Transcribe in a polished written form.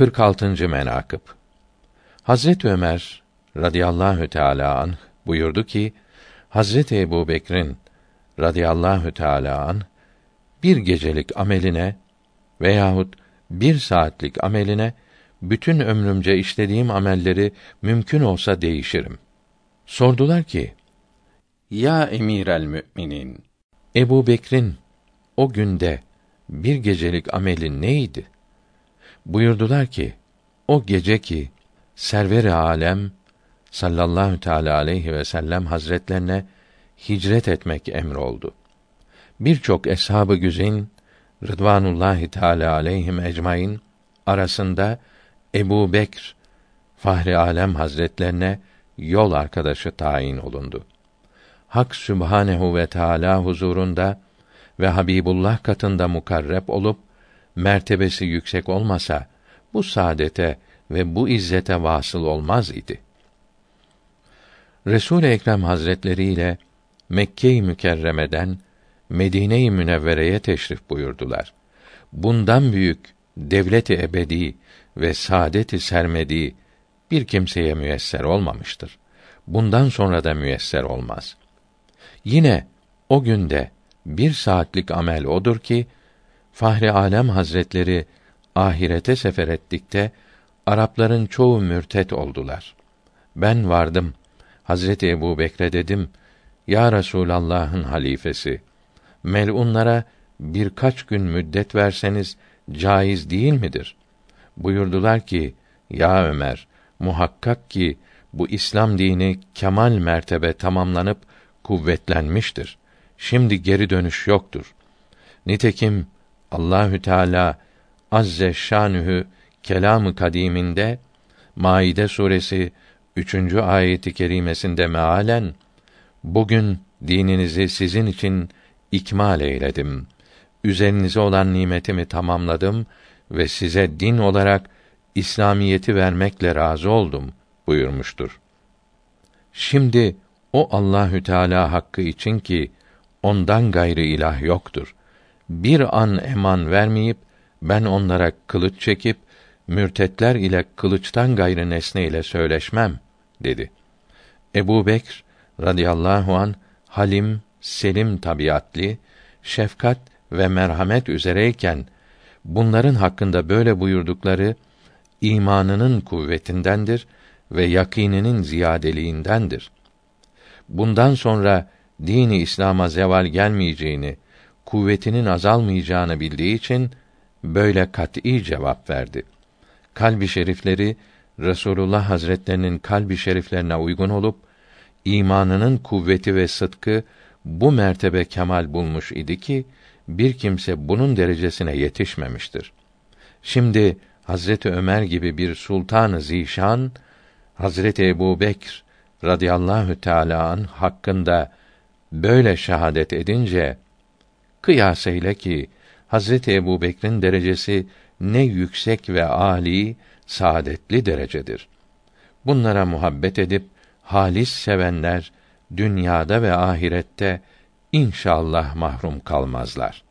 46. menakıb Hazret-i Ömer radıyallahu teâlâ anh buyurdu ki, Hazret-i Ebû Bekr'in radıyallahu teâlâ anh bir gecelik ameline veyahut bir saatlik ameline bütün ömrümce işlediğim amelleri mümkün olsa değişirim. Sordular ki, Ya emîrel mü'minin, Ebu Bekr'in o günde bir gecelik ameli neydi? Buyurdular ki, o gece ki Server-i Alem sallallahu teâlâ aleyhi ve sellem hazretlerine hicret etmek emroldu. Birçok eshab-ı güzin Rıdvanullahi teâlâ aleyhim ecmaîn arasında Ebu Bekr Fahri Alem hazretlerine yol arkadaşı tayin olundu. Hak Sübhanehu ve Teâlâ huzurunda ve Habibullah katında mukarreb olup mertebesi yüksek olmasa bu saadete ve bu izzete vasıl olmaz idi. Resul-i Ekrem Hazretleri ile Mekke-i Mükerreme'den Medine-i Münevvere'ye teşrif buyurdular. Bundan büyük devlet-i ebedî ve saadet-i sermedî bir kimseye müyesser olmamıştır. Bundan sonra da müyesser olmaz. Yine o günde bir saatlik amel odur ki Fahri Alem Hazretleri ahirete sefer ettikte Arapların çoğu mürtet oldular. Ben vardım. Hazret-i Ebû Bekr'e dedim: "Ya Resûlallah'ın halifesi, mel'unlara birkaç gün müddet verseniz caiz değil midir?" Buyurdular ki: "Ya Ömer, muhakkak ki bu İslam dini kemal mertebe tamamlanıp kuvvetlenmiştir. Şimdi geri dönüş yoktur. Nitekim Allah-u Teâlâ Azzeşşânühü Kelâm-ı Kadîm'inde Maide Sûresi 3. ayet-i kerimesinde mealen bugün dininizi sizin için ikmal eyledim. Üzerinize olan nimetimi tamamladım ve size din olarak İslamiyeti vermekle razı oldum." buyurmuştur. Şimdi o Allahü Teâlâ hakkı için ki ondan gayrı ilah yoktur. Bir an eman vermeyip ben onlara kılıç çekip mürtetler ile kılıçtan gayrı nesne ile söyleşmem dedi. Ebu Bekr radıyallahu an halim, selim tabiatli, şefkat ve merhamet üzereyken bunların hakkında böyle buyurdukları imanının kuvvetindendir ve yakîninin ziyadeliğindendir. Bundan sonra dini İslam'a zeval gelmeyeceğini, kuvvetinin azalmayacağını bildiği için böyle kat'î cevap verdi. Kalb-i şerifleri Resulullah Hazretlerinin kalb-i şeriflerine uygun olup imanının kuvveti ve sıdkı bu mertebe kemal bulmuş idi ki bir kimse bunun derecesine yetişmemiştir. Şimdi Hazreti Ömer gibi bir sultan-ı zişan Hazreti Ebu Bekr radıyallahu teâlâ'nın hakkında böyle şahadet edince kıyas eyle ki Hazreti Ebu Bekr'in derecesi ne yüksek ve âli, saadetli derecedir. Bunlara muhabbet edip halis sevenler dünyada ve ahirette inşallah mahrum kalmazlar.